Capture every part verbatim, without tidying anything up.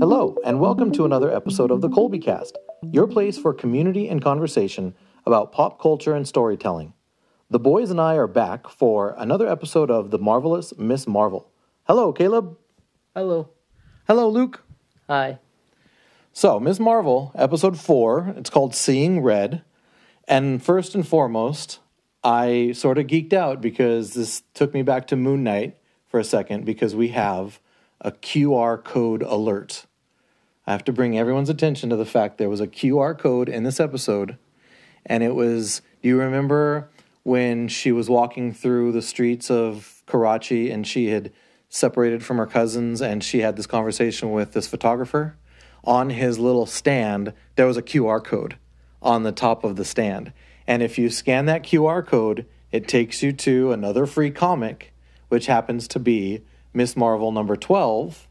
Hello, and welcome to another episode of the Colby Cast, your place for community and conversation about pop culture and storytelling. The boys and I are back for another episode of The Marvelous Miz Marvel. Hello, Caleb. Hello. Hello, Luke. Hi. So, Miz Marvel, episode four, it's called Seeing Red. And first and foremost, I sort of geeked out because this took me back to Moon Knight for a second because we have a Q R code alert. I have to bring everyone's attention to the fact there was a Q R code in this episode. And it was, do you remember when she was walking through the streets of Karachi and she had separated from her cousins and she had this conversation with this photographer? On his little stand, there was a Q R code on the top of the stand. And if you scan that Q R code, it takes you to another free comic, which happens to be Miz Marvel number twelve.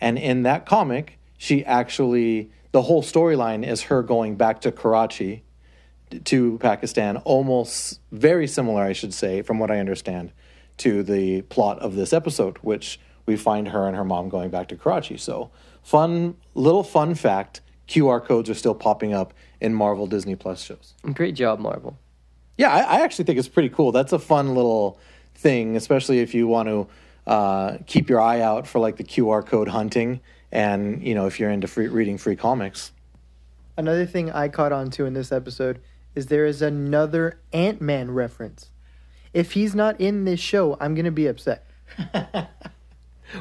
And in that comic, she actually, the whole storyline is her going back to Karachi, to Pakistan, almost very similar, I should say, from what I understand, to the plot of this episode, which we find her and her mom going back to Karachi. So fun, little fun fact, Q R codes are still popping up in Marvel Disney Plus shows. Great job, Marvel. Yeah, I, I actually think it's pretty cool. That's a fun little thing, especially if you want to Uh, keep your eye out for like the Q R code hunting, and you know, if you're into free, reading free comics. Another thing I caught on to in this episode is there is another Ant-Man reference. If he's not in this show, I'm gonna be upset.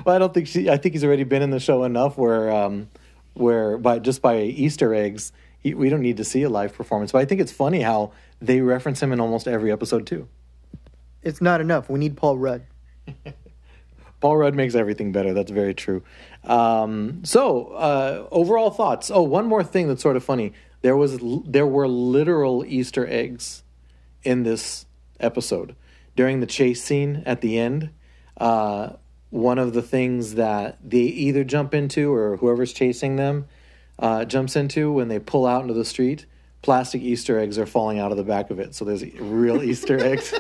Well, I don't think she, I think he's already been in the show enough where, um, where by just by Easter eggs, he, we don't need to see a live performance. But I think it's funny how they reference him in almost every episode too. It's not enough. We need Paul Rudd. Paul Rudd makes everything better. That's very true. Um, so, uh, overall thoughts. Oh, one more thing that's sort of funny. There was, there were literal Easter eggs in this episode. During the chase scene at the end, uh, one of the things that they either jump into or whoever's chasing them uh, jumps into when they pull out into the street, plastic Easter eggs are falling out of the back of it. So there's real Easter eggs.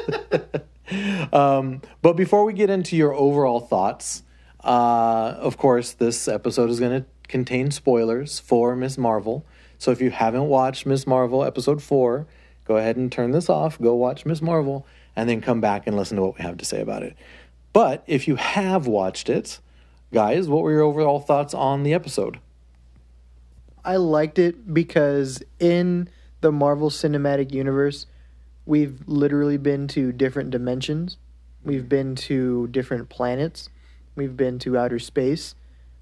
Um, but before we get into your overall thoughts, uh, of course, this episode is going to contain spoilers for Miz Marvel. So if you haven't watched Miz Marvel episode four, go ahead and turn this off, go watch Miz Marvel, and then come back and listen to what we have to say about it. But if you have watched it, guys, what were your overall thoughts on the episode? I liked it because in the Marvel Cinematic Universe, we've literally been to different dimensions. We've been to different planets. We've been to outer space.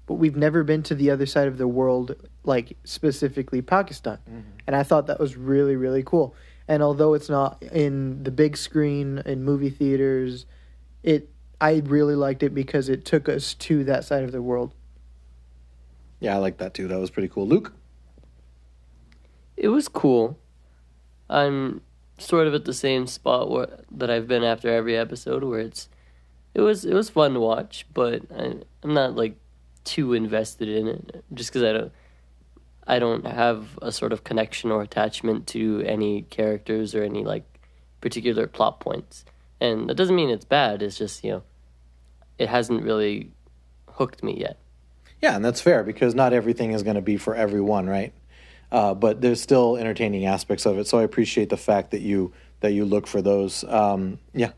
But we've never been to the other side of the world, like specifically Pakistan. Mm-hmm. And I thought that was really, really cool. And although it's not in the big screen, in movie theaters, it I really liked it because it took us to that side of the world. Yeah, I like that too. That was pretty cool. Luke? It was cool. I'm sort of at the same spot where, that I've been after every episode, where it's, it was it was fun to watch, but I, I'm not like too invested in it, just because I don't I don't have a sort of connection or attachment to any characters or any like particular plot points, and that doesn't mean it's bad. It's just, you know, it hasn't really hooked me yet. Yeah, and that's fair because not everything is going to be for everyone, right? Uh, but there's still entertaining aspects of it, so I appreciate the fact that you that you look for those. Um, yeah,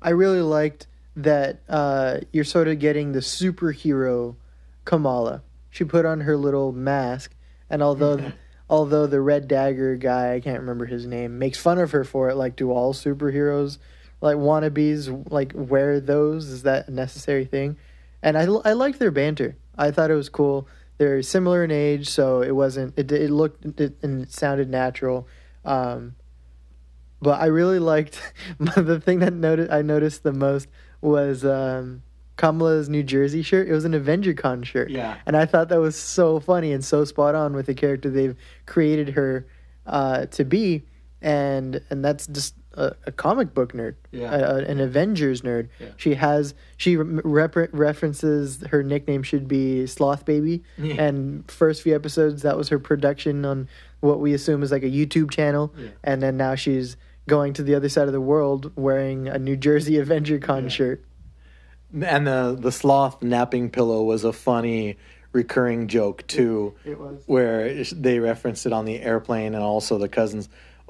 I really liked that uh, you're sort of getting the superhero Kamala. She put on her little mask, and although although the Red Dagger guy, I can't remember his name, makes fun of her for it, like, do all superheroes, like wannabes, like wear those? Is that a necessary thing? And I I liked their banter. I thought it was cool. They're similar in age, so it wasn't. It it looked it, and it sounded natural, um, but I really liked the thing that noticed I noticed the most was um, Kamala's New Jersey shirt. It was an AvengerCon shirt, yeah, and I thought that was so funny and so spot on with the character they've created her uh, to be, and and that's just a, a comic book nerd, yeah, a, an Avengers nerd. Yeah. She has. She re- references her nickname should be Sloth Baby, yeah, and first few episodes that was her production on what we assume is like a YouTube channel, yeah, and then now she's going to the other side of the world wearing a New Jersey AvengerCon, yeah, shirt. And the the sloth napping pillow was a funny recurring joke too. It was. Where they referenced it on the airplane and also the cousins.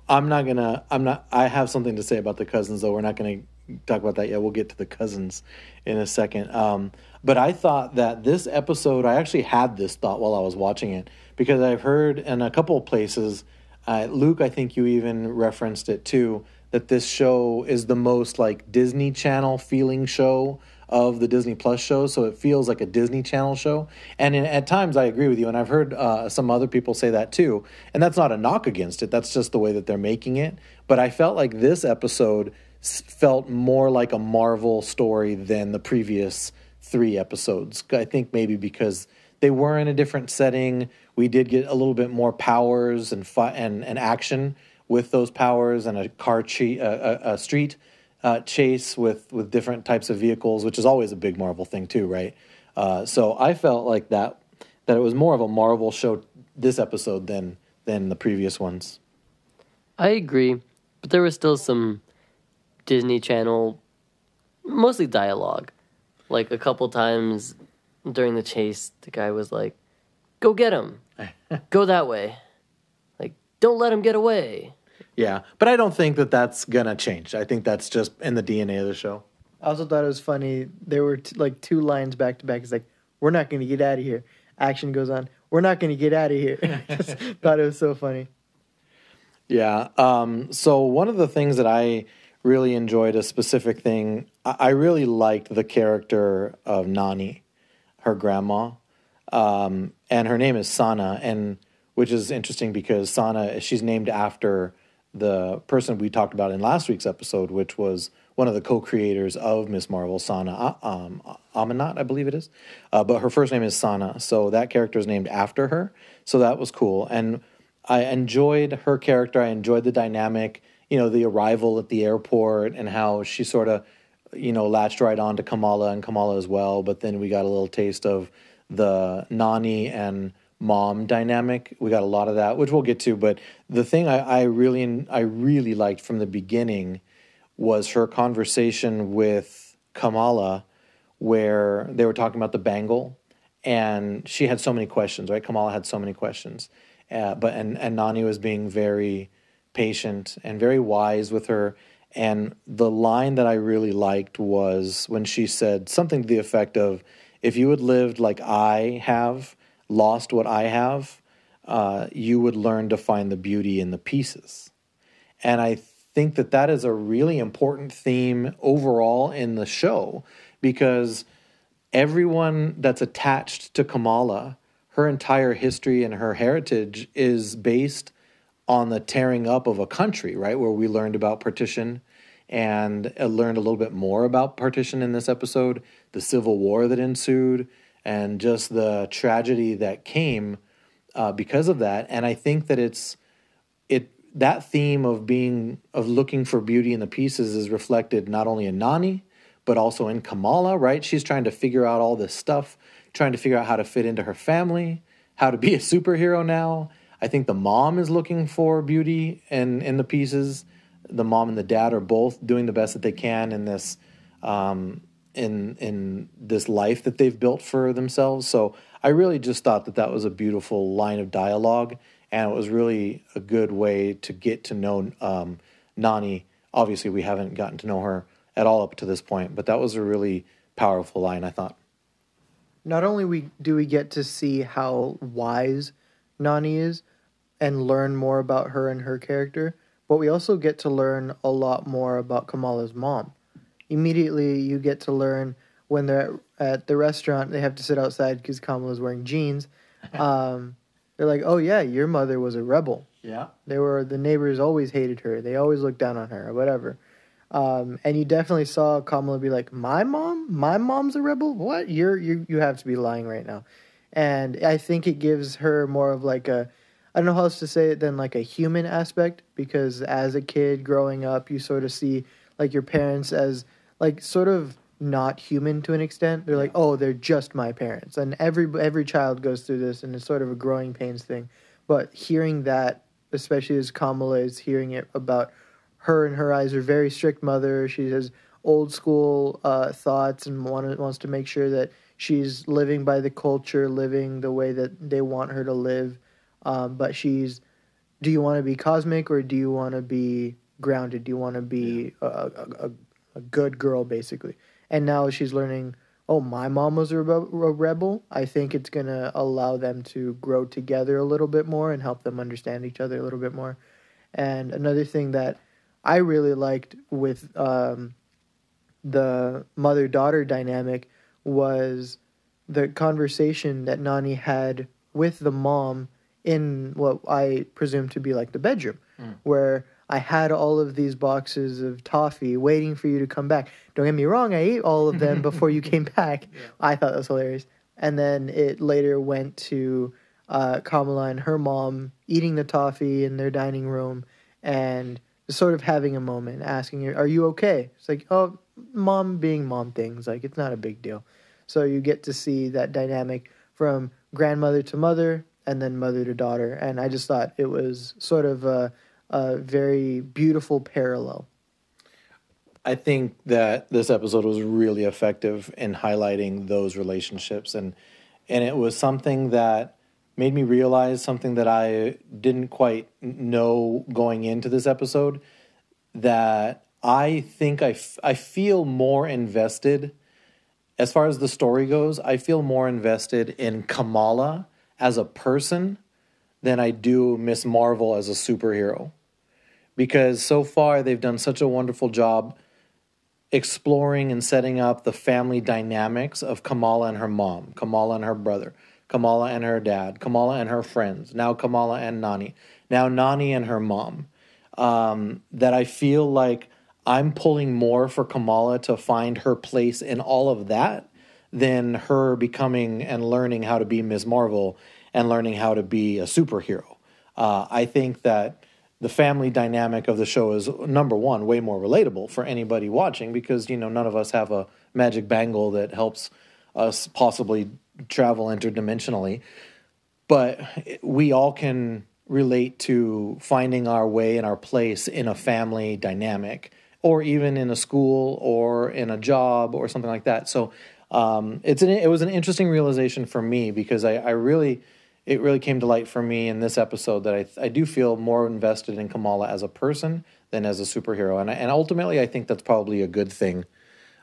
I'm not gonna. I'm not. I have something to say about the cousins, though. We're not gonna talk about that yet. We'll get to the cousins in a second. Um, but I thought that this episode, I actually had this thought while I was watching it, because I've heard in a couple of places, uh, Luke, I think you even referenced it too, that this show is the most like Disney Channel feeling show of the Disney Plus shows, so it feels like a Disney Channel show. And in, at times I agree with you, and I've heard uh, some other people say that too, and that's not a knock against it, that's just the way that they're making it. But I felt like this episode felt more like a Marvel story than the previous three episodes. I think maybe because they were in a different setting, we did get a little bit more powers and fi- and, and action with those powers, and a car che- a, a, a street uh, chase with, with different types of vehicles, which is always a big Marvel thing too, right? Uh, so I felt like that that it was more of a Marvel show this episode than than the previous ones. I agree, but there was still some Disney Channel, mostly dialogue. Like a couple times during the chase, the guy was like, "Go get him! Go that way! Like, don't let him get away!" Yeah, but I don't think that that's gonna change. I think that's just in the D N A of the show. I also thought it was funny. There were t- like two lines back to back. It's like, "We're not gonna get out of here." Action goes on. "We're not gonna get out of here." I just thought it was so funny. Yeah. Um, so one of the things that I really enjoyed a specific thing. I really liked the character of Nani, her grandma, um, and her name is Sana, and which is interesting because Sana, she's named after the person we talked about in last week's episode, which was one of the co-creators of Miz Marvel, Sana um, Amanat, I believe it is. Uh, but her first name is Sana, so that character is named after her. So that was cool, and I enjoyed her character. I enjoyed the dynamic. You know, the arrival at the airport and how she sort of, you know, latched right on to Kamala and Kamala as well. But then we got a little taste of the Nani and mom dynamic. We got a lot of that, which we'll get to. But the thing I, I really I really liked from the beginning was her conversation with Kamala, where they were talking about the bangle. And she had so many questions, right? Kamala had so many questions. Uh, but and, and Nani was being very patient and very wise with her. And the line that I really liked was when she said something to the effect of, "If you had lived like I have, lost what I have, uh, you would learn to find the beauty in the pieces." And I think that that is a really important theme overall in the show, because everyone that's attached to Kamala, her entire history and her heritage is based on the tearing up of a country, right? Where we learned about partition and learned a little bit more about partition in this episode, the civil war that ensued, and just the tragedy that came uh, because of that. And I think that it's it that theme of being of looking for beauty in the pieces is reflected not only in Nani, but also in Kamala, right? She's trying to figure out all this stuff, trying to figure out how to fit into her family, how to be a superhero now. I think the mom is looking for beauty in, in the pieces. The mom and the dad are both doing the best that they can in this um, in in this life that they've built for themselves. So I really just thought that that was a beautiful line of dialogue, and it was really a good way to get to know um, Nani. Obviously, we haven't gotten to know her at all up to this point, but that was a really powerful line, I thought. Not only we do we get to see how wise Nani is, and learn more about her and her character, but we also get to learn a lot more about Kamala's mom. Immediately, you get to learn when they're at, at the restaurant, they have to sit outside because Kamala's wearing jeans. Um, they're like, "Oh yeah, your mother was a rebel." Yeah. They were, the neighbors always hated her. They always looked down on her or whatever. Um, and you definitely saw Kamala be like, "My mom? My mom's a rebel? What? You're, you, you have to be lying right now." And I think it gives her more of like a, I don't know how else to say it than like a human aspect, because as a kid growing up, you sort of see like your parents as like sort of not human to an extent. They're like, "Oh, they're just my parents." And every every child goes through this, and it's sort of a growing pains thing. But hearing that, especially as Kamala is hearing it about her and her eyes, her very strict mother. She has old school uh, thoughts and want, wants to make sure that She's living by the culture, living the way that they want her to live. Um, but she's, do you want to be cosmic or do you want to be grounded? Do you want to be yeah. a, a, a good girl, basically? And now she's learning, oh, my mom was a rebel. I think it's going to allow them to grow together a little bit more and help them understand each other a little bit more. And another thing that I really liked with um, the mother-daughter dynamic was the conversation that Nani had with the mom in what I presume to be like the bedroom, mm. where I had all of these boxes of toffee waiting for you to come back. Don't get me wrong, I ate all of them before you came back. Yeah. I thought that was hilarious. And then it later went to uh, Kamala and her mom eating the toffee in their dining room and sort of having a moment, asking her, are you okay? It's like, oh, mom being mom things, like it's not a big deal. So you get to see that dynamic from grandmother to mother and then mother to daughter, and I just thought it was sort of a, a very beautiful parallel. I think that this episode was really effective in highlighting those relationships, and and it was something that made me realize something that I didn't quite know going into this episode, that I think I, f- I feel more invested, as far as the story goes, I feel more invested in Kamala as a person than I do Miz Marvel as a superhero. Because so far they've done such a wonderful job exploring and setting up the family dynamics of Kamala and her mom, Kamala and her brother, Kamala and her dad, Kamala and her friends, now Kamala and Nani, now Nani and her mom, um, that I feel like I'm pulling more for Kamala to find her place in all of that than her becoming and learning how to be Miz Marvel and learning how to be a superhero. Uh, I think that the family dynamic of the show is, number one, way more relatable for anybody watching because, you know, none of us have a magic bangle that helps us possibly travel interdimensionally. But we all can relate to finding our way and our place in a family dynamic, or even in a school or in a job or something like that. So um, it's an, it was an interesting realization for me because I, I really, it really came to light for me in this episode that I, I do feel more invested in Kamala as a person than as a superhero. And, and ultimately I think that's probably a good thing.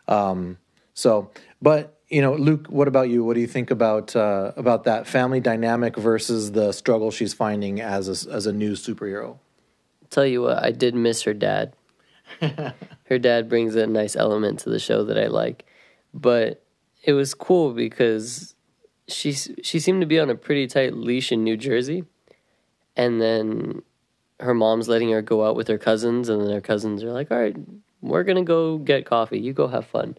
Um, so, but you know, Luke, what about you? What do you think about, uh, about that family dynamic versus the struggle she's finding as a, as a new superhero? I'll tell you what, I did miss her dad. Her dad brings a nice element to the show that I like, but it was cool because she she seemed to be on a pretty tight leash in New Jersey, and then her mom's letting her go out with her cousins, and then her cousins are like, all right, we're gonna go get coffee, you go have fun.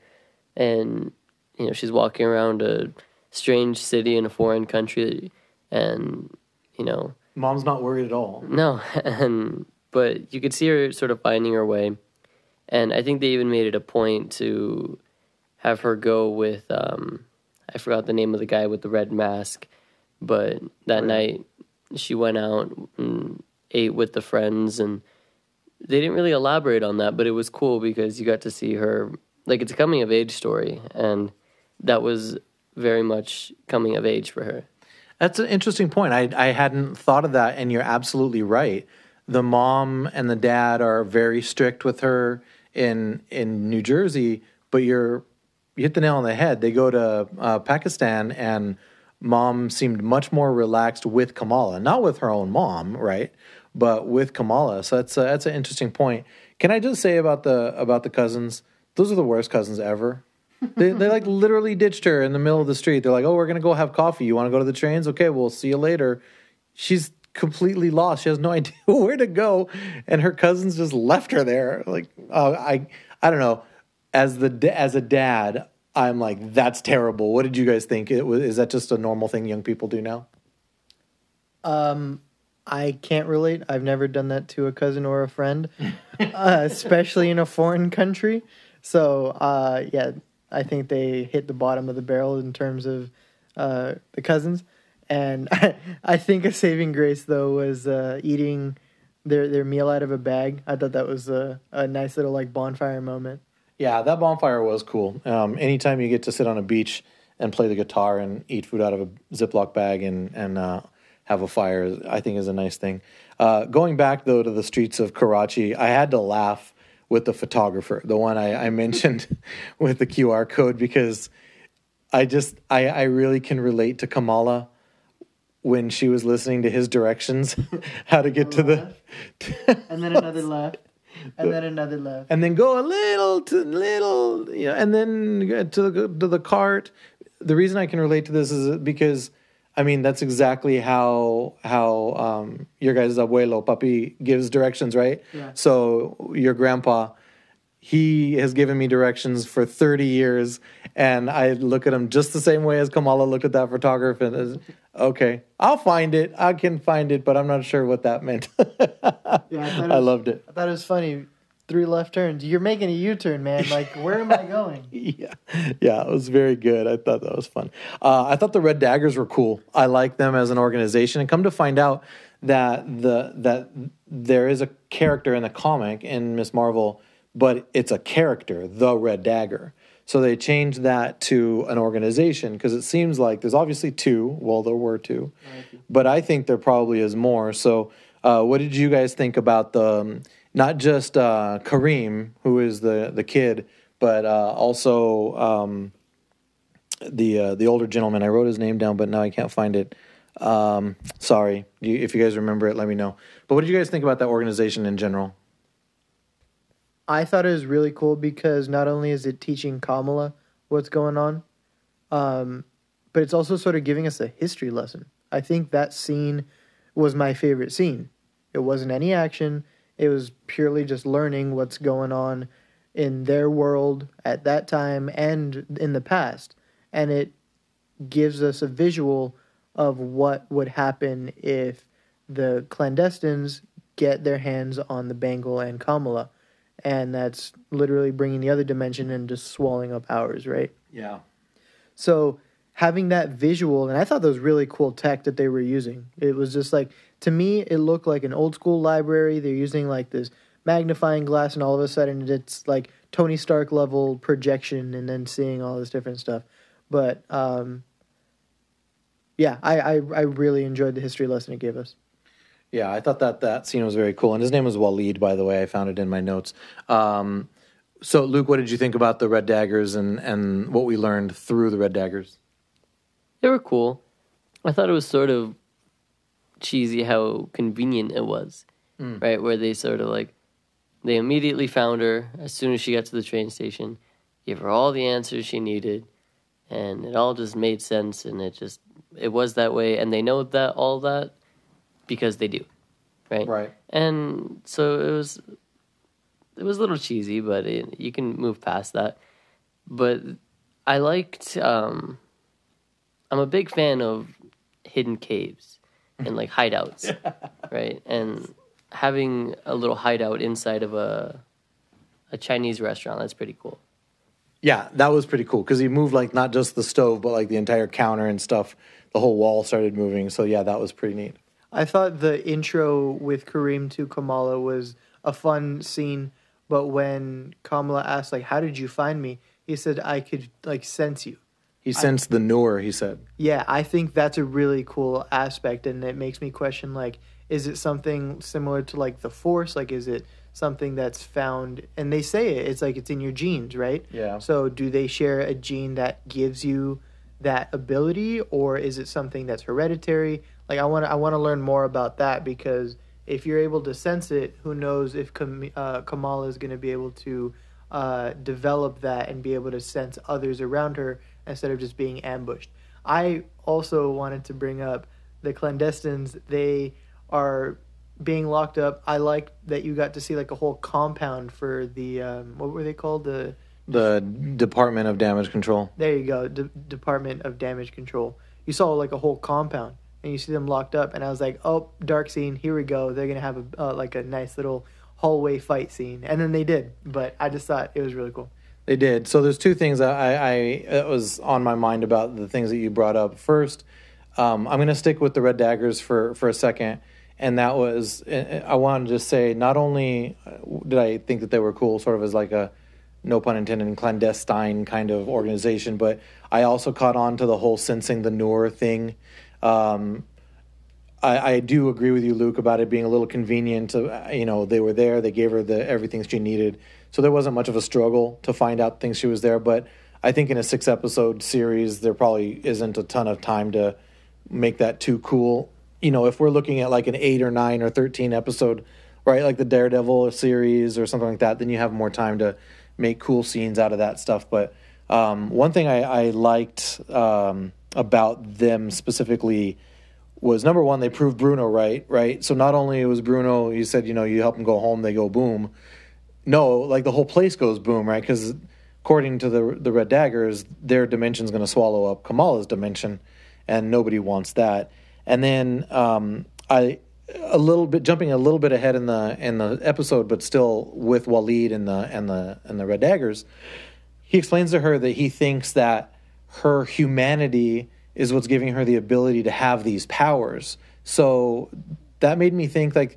And you know, she's walking around a strange city in a foreign country, and you know, mom's not worried at all. No. And but you could see her sort of finding her way. And I think they even made it a point to have her go with, um, I forgot the name of the guy with the red mask, but that right. night she went out and ate with the friends, and they didn't really elaborate on that, but it was cool because you got to see her, like it's a coming of age story, and that was very much coming of age for her. That's an interesting point. I, I hadn't thought of that, and you're absolutely right. The mom and the dad are very strict with her in in New Jersey, but you're you hit the nail on the head. They go to uh, Pakistan, and mom seemed much more relaxed with Kamala, not with her own mom, right? But with Kamala. So that's a, that's an interesting point. Can I just say about the about the cousins? Those are the worst cousins ever. They they like literally ditched her in the middle of the street. They're like, "Oh, we're gonna go have coffee. You want to go to the trains? Okay, we'll see you later." She's completely lost. She has no idea where to go, and her cousins just left her there. Like, uh, I, I don't know. As the as a dad, I'm like, that's terrible. What did you guys think? It was, is that just a normal thing young people do now? Um, I can't relate. I've never done that to a cousin or a friend, uh, especially in a foreign country. So, uh, yeah, I think they hit the bottom of the barrel in terms of uh, the cousins. And I, I think a saving grace, though, was uh, eating their, their meal out of a bag. I thought that was a, a nice little, like, bonfire moment. Yeah, that bonfire was cool. Um, anytime you get to sit on a beach and play the guitar and eat food out of a Ziploc bag and, and uh, have a fire, I think is a nice thing. Uh, going back, though, to the streets of Karachi, I had to laugh with the photographer, the one I, I mentioned with the Q R code, because I just, I, I really can relate to Kamala when she was listening to his directions, how to get to the... and then another left. And then another left. And then go a little to little, you know, and then to the, to the cart. The reason I can relate to this is because, I mean, that's exactly how how um, your guys' abuelo, papi, gives directions, right? Yeah. So your grandpa, he has given me directions for thirty years, and I look at him just the same way as Kamala looked at that photographer. And, okay, I'll find it. I can find it, but I'm not sure what that meant. yeah, I, it was, I loved it. I thought it was funny. Three left turns. You're making a U-turn, man. Like, where am I going? yeah, yeah, it was very good. I thought that was fun. Uh, I thought the Red Daggers were cool. I like them as an organization. And come to find out that the that there is a character in the comic in Miz Marvel, but it's a character, the Red Dagger. So they changed that to an organization because it seems like there's obviously two. Well, there were two, right. But I think there probably is more. So uh, what did you guys think about the... Um, Not just uh, Kareem, who is the, the kid, but uh, also um, the uh, the older gentleman. I wrote his name down, but now I can't find it. Um, sorry. You, if you guys remember it, let me know. But what did you guys think about that organization in general? I thought it was really cool because not only is it teaching Kamala what's going on, um, but it's also sort of giving us a history lesson. I think that scene was my favorite scene. It wasn't any action. It was purely just learning what's going on in their world at that time and in the past. And it gives us a visual of what would happen if the clandestines get their hands on the Bangle and Kamala. And that's literally bringing the other dimension and just swallowing up ours, right? Yeah. So having that visual, and I thought that was really cool tech that they were using. It was just like... To me, it looked like an old school library. They're using like this magnifying glass, and all of a sudden it's like Tony Stark level projection, and then seeing all this different stuff. But um, yeah, I, I I really enjoyed the history lesson it gave us. Yeah, I thought that that scene was very cool, and his name was Walid, by the way. I found it in my notes. Um, so, Luke, what did you think about the Red Daggers and and what we learned through the Red Daggers? They were cool. I thought it was sort of cheesy how convenient it was, mm. right? Where they sort of like, they immediately found her as soon as she got to the train station, gave her all the answers she needed, and it all just made sense, and it just, it was that way, and they know that all that because they do, right? Right. And so it was, it was a little cheesy, but it, you can move past that. But I liked, um, I'm a big fan of hidden caves. And like hideouts, yeah. Right? And having a little hideout inside of a a Chinese restaurant, that's pretty cool. Yeah, that was pretty cool because he moved like not just the stove, but like the entire counter and stuff. The whole wall started moving. So yeah, that was pretty neat. I thought the intro with Kareem to Kamala was a fun scene. But when Kamala asked, like, how did you find me? He said, I could like sense you. He sensed I, the Noor, he said. Yeah, I think that's a really cool aspect, and it makes me question, like, is it something similar to, like, the Force? Like, is it something that's found... And they say it. It's like it's in your genes, right? Yeah. So do they share a gene that gives you that ability, or is it something that's hereditary? Like, I want to I want to learn more about that, because if you're able to sense it, who knows if Kam- uh, Kamala is going to be able to uh, develop that and be able to sense others around her, instead of just being ambushed. I also wanted to bring up the clandestines. They are being locked up. I like that you got to see like a whole compound for the, um, what were they called? The the Department of Damage Control. There you go. De- Department of Damage Control. You saw like a whole compound and you see them locked up. And I was like, oh, dark scene. Here we go. They're going to have a uh, like a nice little hallway fight scene. And then they did. But I just thought it was really cool. They did. So there's two things that I, I that was on my mind about the things that you brought up. First, um, I'm going to stick with the Red Daggers for, for a second, and that was I wanted to say not only did I think that they were cool, sort of as like a no pun intended, clandestine kind of organization. But I also caught on to the whole sensing the Noor thing. Um, I, I do agree with you, Luke, about it being a little convenient. To, you know, they were there. They gave her the everything she needed. So there wasn't much of a struggle to find out things she was there. But I think in a six-episode series, there probably isn't a ton of time to make that too cool. You know, if we're looking at like an eight or nine or thirteen episode, right, like the Daredevil series or something like that, then you have more time to make cool scenes out of that stuff. But um, one thing I, I liked um, about them specifically was, number one, they proved Bruno right, right? So not only was Bruno, you said, you know, you help them go home, they go boom. No, like the whole place goes boom, right? Because according to the the Red Daggers, their dimension's going to swallow up Kamala's dimension, and nobody wants that. And then um, I a little bit jumping a little bit ahead in the in the episode, but still with Walid and the and the and the Red Daggers, he explains to her that he thinks that her humanity is what's giving her the ability to have these powers. So that made me think, like,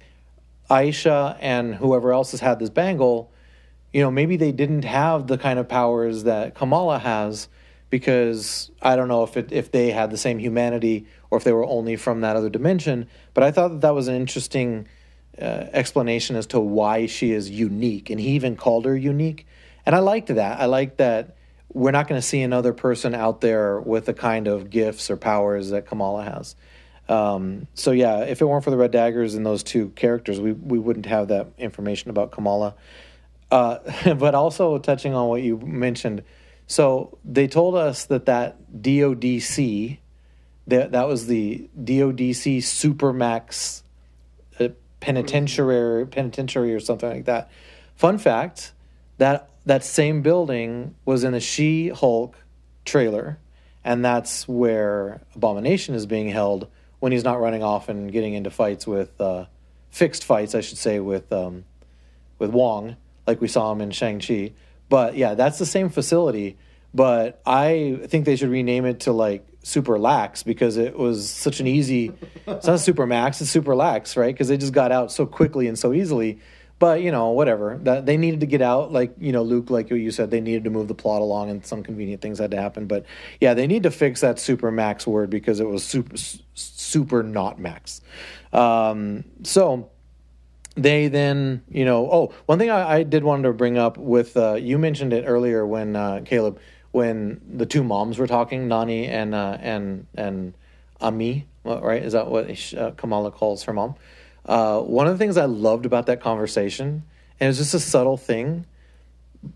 Aisha and whoever else has had this bangle, you know, maybe they didn't have the kind of powers that Kamala has, because I don't know if it, if they had the same humanity or if they were only from that other dimension. But I thought that that was an interesting uh, explanation as to why she is unique. And he even called her unique. And I liked that. I liked that we're not going to see another person out there with the kind of gifts or powers that Kamala has. Um, so yeah, if it weren't for the Red Daggers and those two characters, we, we wouldn't have that information about Kamala. Uh, but also touching on what you mentioned, so they told us that that D O D C, that that was the D O D C Supermax uh, penitentiary, penitentiary or something like that. Fun fact, that that same building was in the She-Hulk trailer, and that's where Abomination is being held when he's not running off and getting into fights with uh, fixed fights, I should say, with um, with Wong, like we saw him in Shang-Chi. But yeah, that's the same facility. But I think they should rename it to like Super Lax, because it was such an easy, it's not Super Max, it's Super Lax, right? Because they just got out so quickly and so easily. But, you know, whatever. That they needed to get out, like, you know, Luke, like you said, they needed to move the plot along and some convenient things had to happen. But yeah, they need to fix that Super Max word, because it was super, super not Max. Um, so... They then, you know, oh, one thing I, I did want to bring up with, uh, you mentioned it earlier when, uh, Caleb, when the two moms were talking, Nani and uh, and and Ami, right? Is that what uh, Kamala calls her mom? Uh, one of the things I loved about that conversation, and it was just a subtle thing,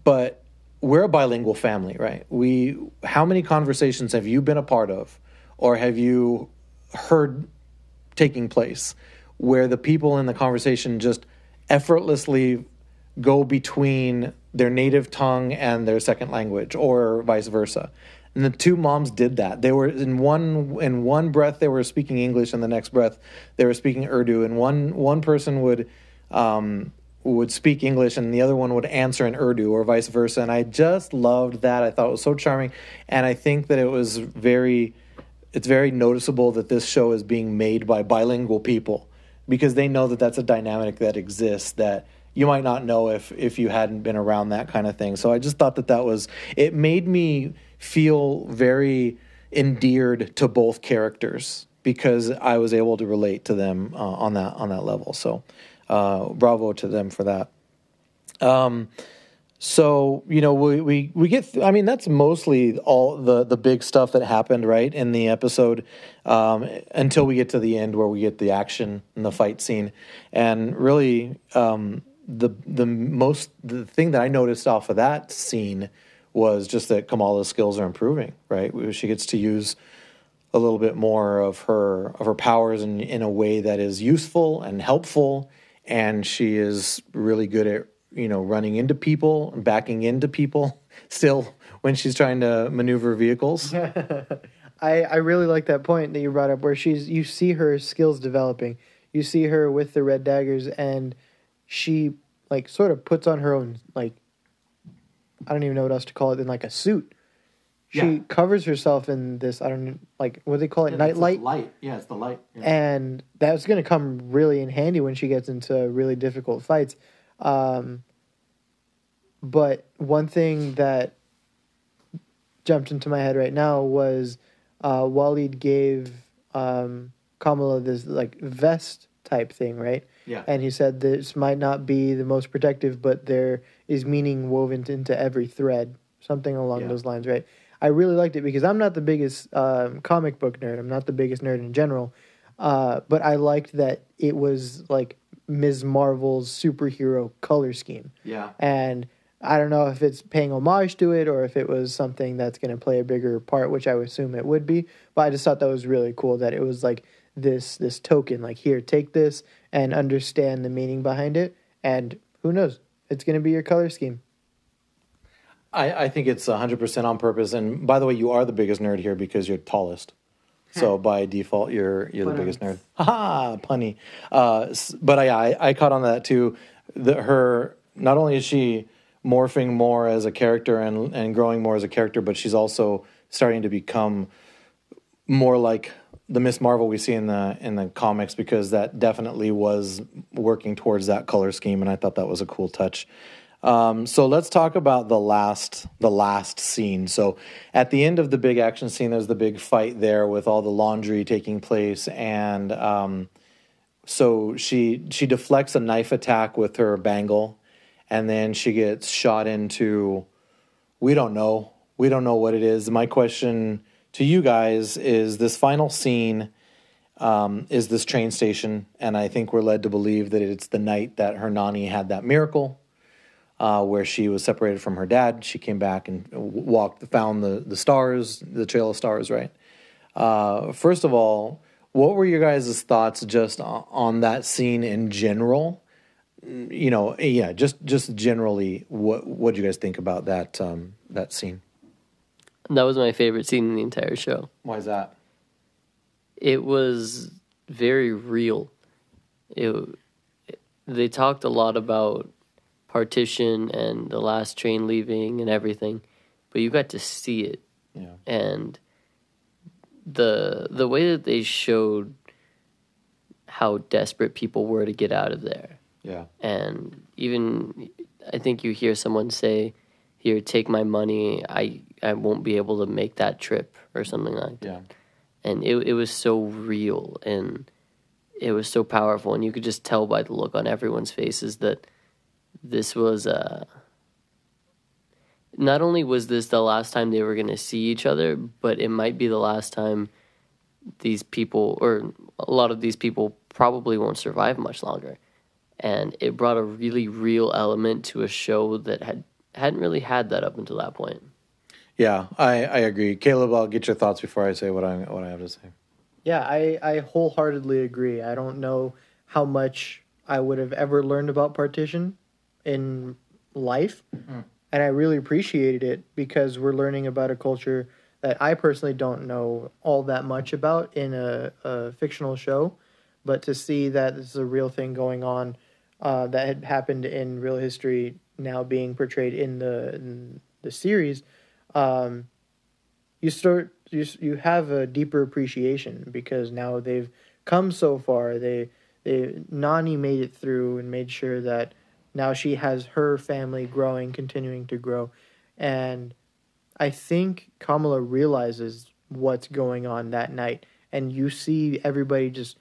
but we're a bilingual family, right? We, how many conversations have you been a part of or have you heard taking place where the people in the conversation just effortlessly go between their native tongue and their second language, or vice versa? And the two moms did that. They were in one in one breath they were speaking English, and the next breath they were speaking Urdu. And one one person would um, would speak English, and the other one would answer in Urdu, or vice versa. And I just loved that. I thought it was so charming, and I think that it was very it's very noticeable that this show is being made by bilingual people, because they know that that's a dynamic that exists that you might not know if, if you hadn't been around that kind of thing. So I just thought that that was, it made me feel very endeared to both characters, because I was able to relate to them uh, on that, on that level. So uh, bravo to them for that. Um, so, you know, we, we, we get, th- I mean, that's mostly all the, the big stuff that happened, right, in the episode, um, until we get to the end where we get the action and the fight scene. And really, um, the, the most, the thing that I noticed off of that scene was just that Kamala's skills are improving, right? She gets to use a little bit more of her, of her powers in, in a way that is useful and helpful. And she is really good at, you know, running into people and backing into people still when she's trying to maneuver vehicles. I, I really like that point that you brought up, where she's, you see her skills developing. You see her with the Red Daggers, and she like sort of puts on her own, like, I don't even know what else to call it, than like a suit. She yeah. covers herself in this, I don't know, like, what do they call it? Yeah, night light? Light. Yeah, it's the light. Yeah. And that's going to come really in handy when she gets into really difficult fights. Um, But one thing that jumped into my head right now was uh, Walid gave um, Kamala this, like, vest type thing, right? Yeah. And he said this might not be the most protective, but there is meaning woven into every thread. Something along yeah. those lines, right? I really liked it because I'm not the biggest um, comic book nerd. I'm not the biggest nerd in general. Uh, but I liked that it was, like, Miz Marvel's superhero color scheme. Yeah. And I don't know if it's paying homage to it or if it was something that's going to play a bigger part, which I would assume it would be. But I just thought that was really cool that it was like this this token, like, here, take this and understand the meaning behind it. And who knows? It's going to be your color scheme. I, I think it's one hundred percent on purpose. And by the way, you are the biggest nerd here because you're tallest. So by default, you're you're Buttons. the biggest nerd. Ha ha, punny. Uh, but I, I I caught on to that too. The, her, not only is she morphing more as a character and and growing more as a character, but she's also starting to become more like the Miz Marvel we see in the in the comics, because that definitely was working towards that color scheme, and I thought that was a cool touch. Um, so let's talk about the last the last scene. So at the end of the big action scene, there's the big fight there with all the laundry taking place. And um, so she she deflects a knife attack with her bangle, and then she gets shot into, we don't know. We don't know what it is. My question to you guys is, this final scene um, is this train station, and I think we're led to believe that it's the night that her Nani had that miracle. Uh, where she was separated from her dad. She came back and walked, found the, the stars, the trail of stars, right? Uh, first of all, what were your guys' thoughts just on, on that scene in general? You know, yeah, just just generally, what what do you guys think about that um, that scene? That was my favorite scene in the entire show. Why is that? It was very real. It, it they talked a lot about partition and the last train leaving and everything, but you got to see it. Yeah. And the the way that they showed how desperate people were to get out of there. Yeah. And even I think you hear someone say, "Here, take my money. I I won't be able to make that trip," or something like that. Yeah. And it it was so real and it was so powerful, and you could just tell by the look on everyone's faces that this was, uh, not only was this the last time they were going to see each other, but it might be the last time these people, or a lot of these people, probably won't survive much longer. And it brought a really real element to a show that had, hadn't really had that up until that point. Yeah, I, I agree. Caleb, I'll get your thoughts before I say what I, what I have to say. Yeah, I, I wholeheartedly agree. I don't know how much I would have ever learned about partition in life, mm. and I really appreciated it because we're learning about a culture that I personally don't know all that much about in a, a fictional show, but to see that this is a real thing going on uh, that had happened in real history now being portrayed in the in the series, um, you start you you have a deeper appreciation because now they've come so far. They they Nani made it through and made sure that. Now she has her family growing, continuing to grow. And I think Kamala realizes what's going on that night. And you see everybody just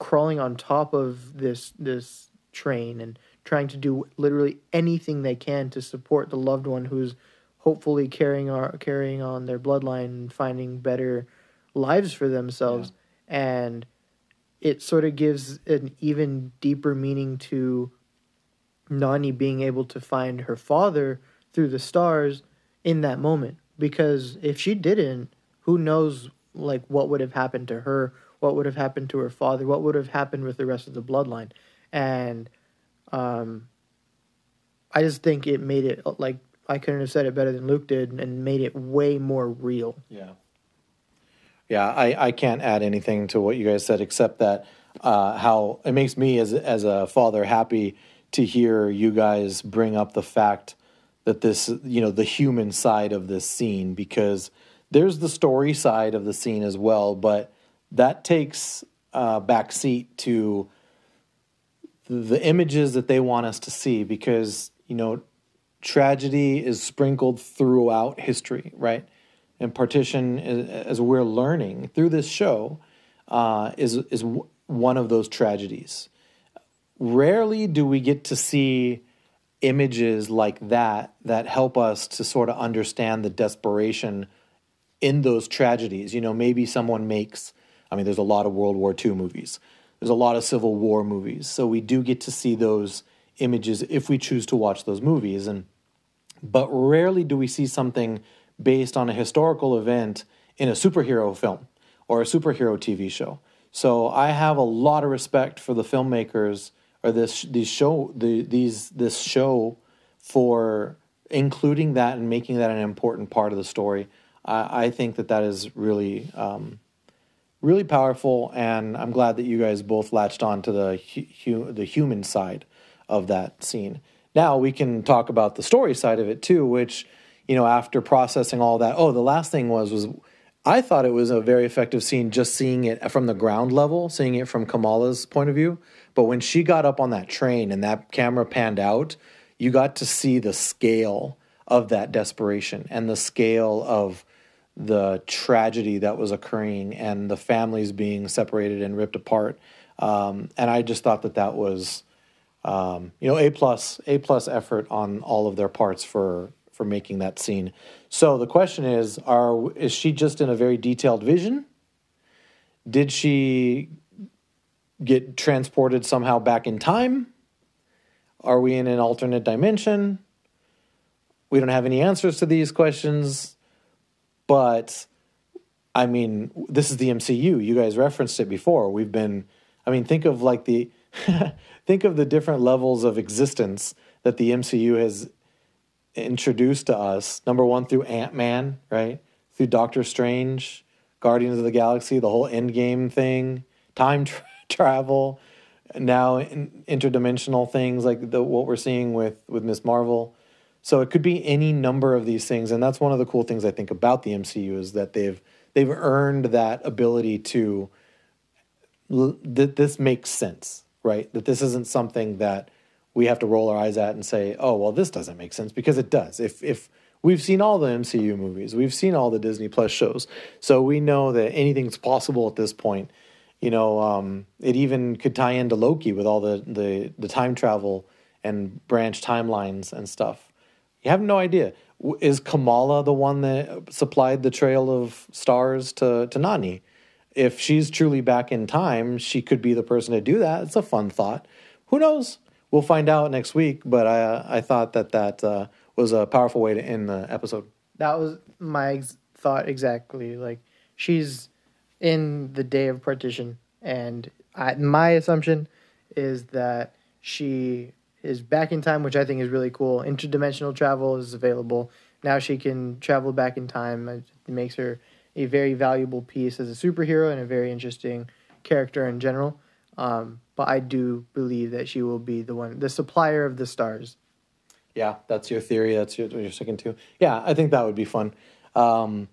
crawling on top of this this train and trying to do literally anything they can to support the loved one who's hopefully carrying on, carrying on their bloodline and finding better lives for themselves. Yeah. And it sort of gives an even deeper meaning to Nani being able to find her father through the stars in that moment, because if she didn't, who knows, like, what would have happened to her, what would have happened to her father, what would have happened with the rest of the bloodline. And um I just think it made it, like, I couldn't have said it better than Luke did, and made it way more real. Yeah. Yeah, I I can't add anything to what you guys said except that uh how it makes me as as a father happy to hear you guys bring up the fact that this, you know, the human side of this scene, because there's the story side of the scene as well, but that takes uh, backseat to the images that they want us to see, because, you know, tragedy is sprinkled throughout history, right? And partition, is, as we're learning through this show, uh, is is w- one of those tragedies. Rarely do we get to see images like that that help us to sort of understand the desperation in those tragedies. You know, maybe someone makes, I mean, there's a lot of World War Two movies. There's a lot of Civil War movies. So we do get to see those images if we choose to watch those movies. And but rarely do we see something based on a historical event in a superhero film or a superhero T V show. So I have a lot of respect for the filmmakers or this these show the these this show for including that and making that an important part of the story. I, I think that that is really um, really powerful, and I'm glad that you guys both latched on to the hu- the human side of that scene. Now we can talk about the story side of it too, which, you know, after processing all that, oh, the last thing was was I thought it was a very effective scene just seeing it from the ground level, seeing it from Kamala's point of view. But when she got up on that train and that camera panned out, you got to see the scale of that desperation and the scale of the tragedy that was occurring and the families being separated and ripped apart. Um, and I just thought that that was, um, you know, A plus, A plus effort on all of their parts for for making that scene. So the question is, are is she just in a very detailed vision? Did she get transported somehow back in time? Are we in an alternate dimension? We don't have any answers to these questions, but I mean, this is the M C U. You guys referenced it before. We've been, I mean, think of like the think of the different levels of existence that the M C U has introduced to us. Number one, through Ant-Man, right? Through Doctor Strange, Guardians of the Galaxy, the whole Endgame thing, time tra- travel, now in- interdimensional things like the what we're seeing with with Miz Marvel. So it could be any number of these things, and that's one of the cool things I think about the M C U is that they've they've earned that ability to that this makes sense, right? That this isn't something that we have to roll our eyes at and say, oh, well, this doesn't make sense, because it does. If if we've seen all the M C U movies, we've seen all the Disney Plus shows, so we know that anything's possible at this point. You know, um, it even could tie into Loki with all the, the, the time travel and branch timelines and stuff. You have no idea. Is Kamala the one that supplied the trail of stars to, to Nani? If she's truly back in time, she could be the person to do that. It's a fun thought. Who knows? We'll find out next week, but I I thought that that uh, was a powerful way to end the episode. That was my ex- thought exactly. Like, she's in the day of partition, and I, my assumption is that she is back in time, which I think is really cool. Interdimensional travel is available. Now she can travel back in time. It makes her a very valuable piece as a superhero and a very interesting character in general. Um, but I do believe that she will be the one, the supplier of the stars. Yeah, that's your theory. That's your, what you're sticking to. Yeah, I think that would be fun. Um,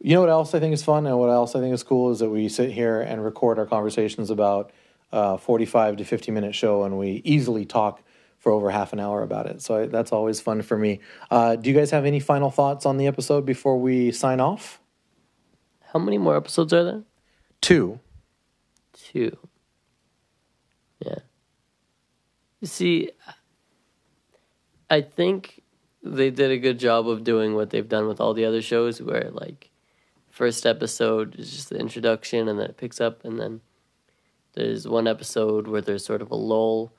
you know what else I think is fun and what else I think is cool is that we sit here and record our conversations about a forty-five to fifty minute show, and we easily talk for over half an hour about it. So I, that's always fun for me. Uh, do you guys have any final thoughts on the episode before we sign off? How many more episodes are there? Two. Two. Yeah. See, I think they did a good job of doing what they've done with all the other shows, where, like, first episode is just the introduction, and then it picks up, and then there's one episode where there's sort of a lull,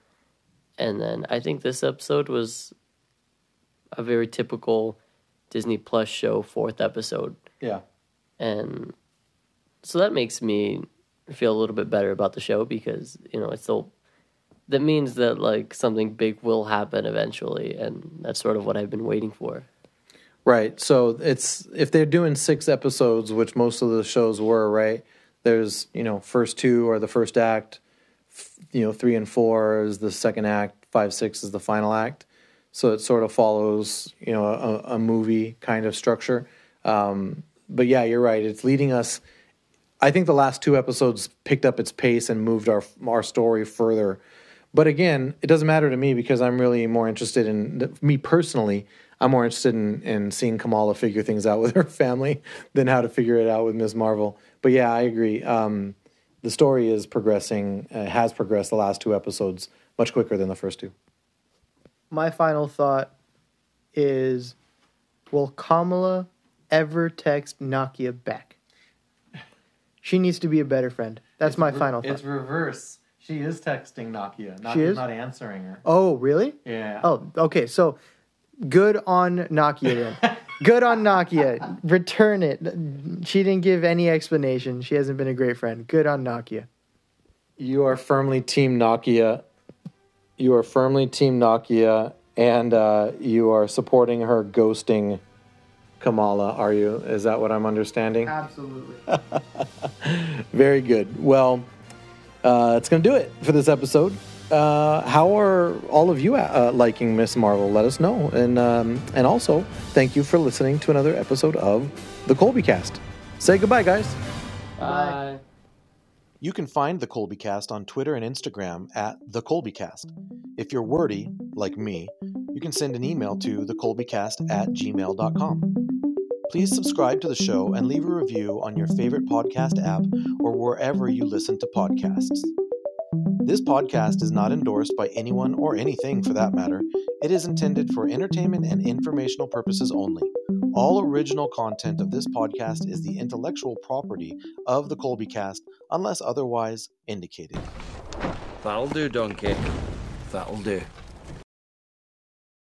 and then I think this episode was a very typical Disney Plus show fourth episode. Yeah. And so that makes me feel a little bit better about the show, because, you know, it's still, that means that, like, something big will happen eventually, and that's sort of what I've been waiting for. Right. So it's, if they're doing six episodes, which most of the shows were, right, there's, you know, first two are the first act, f- you know, three and four is the second act, five, six is the final act. So it sort of follows, you know, a, a movie kind of structure. Um, but yeah, you're right. It's leading us. I think the last two episodes picked up its pace and moved our our story further. But again, it doesn't matter to me because I'm really more interested in, me personally, I'm more interested in, in seeing Kamala figure things out with her family than how to figure it out with Miz Marvel. But yeah, I agree. Um, the story is progressing, uh, has progressed the last two episodes much quicker than the first two. My final thought is, will Kamala ever text Nakia back? She needs to be a better friend. That's it's my re- final thought. It's reverse. She is texting Nakia. Nakia's she is? Not answering her. Oh, really? Yeah. Oh, okay. So, good on Nakia then. Good on Nakia. Return it. She didn't give any explanation. She hasn't been a great friend. Good on Nakia. You are firmly team Nakia. You are firmly team Nakia, and uh, you are supporting her ghosting Kamala, are you? Is that what I'm understanding? Absolutely. Very good. Well, uh, it's going to do it for this episode. Uh, how are all of you uh, liking Miz Marvel? Let us know. And, um, and also, thank you for listening to another episode of The Colby Cast. Say goodbye, guys. Bye. You can find The Colby Cast on Twitter and Instagram at The Colby Cast. If you're wordy, like me, you can send an email to the colby cast at gmail dot com. Please subscribe to the show and leave a review on your favorite podcast app or wherever you listen to podcasts. This podcast is not endorsed by anyone or anything for that matter. It is intended for entertainment and informational purposes only. All original content of this podcast is the intellectual property of the Colby Cast unless otherwise indicated. That'll do, donkey. That'll do.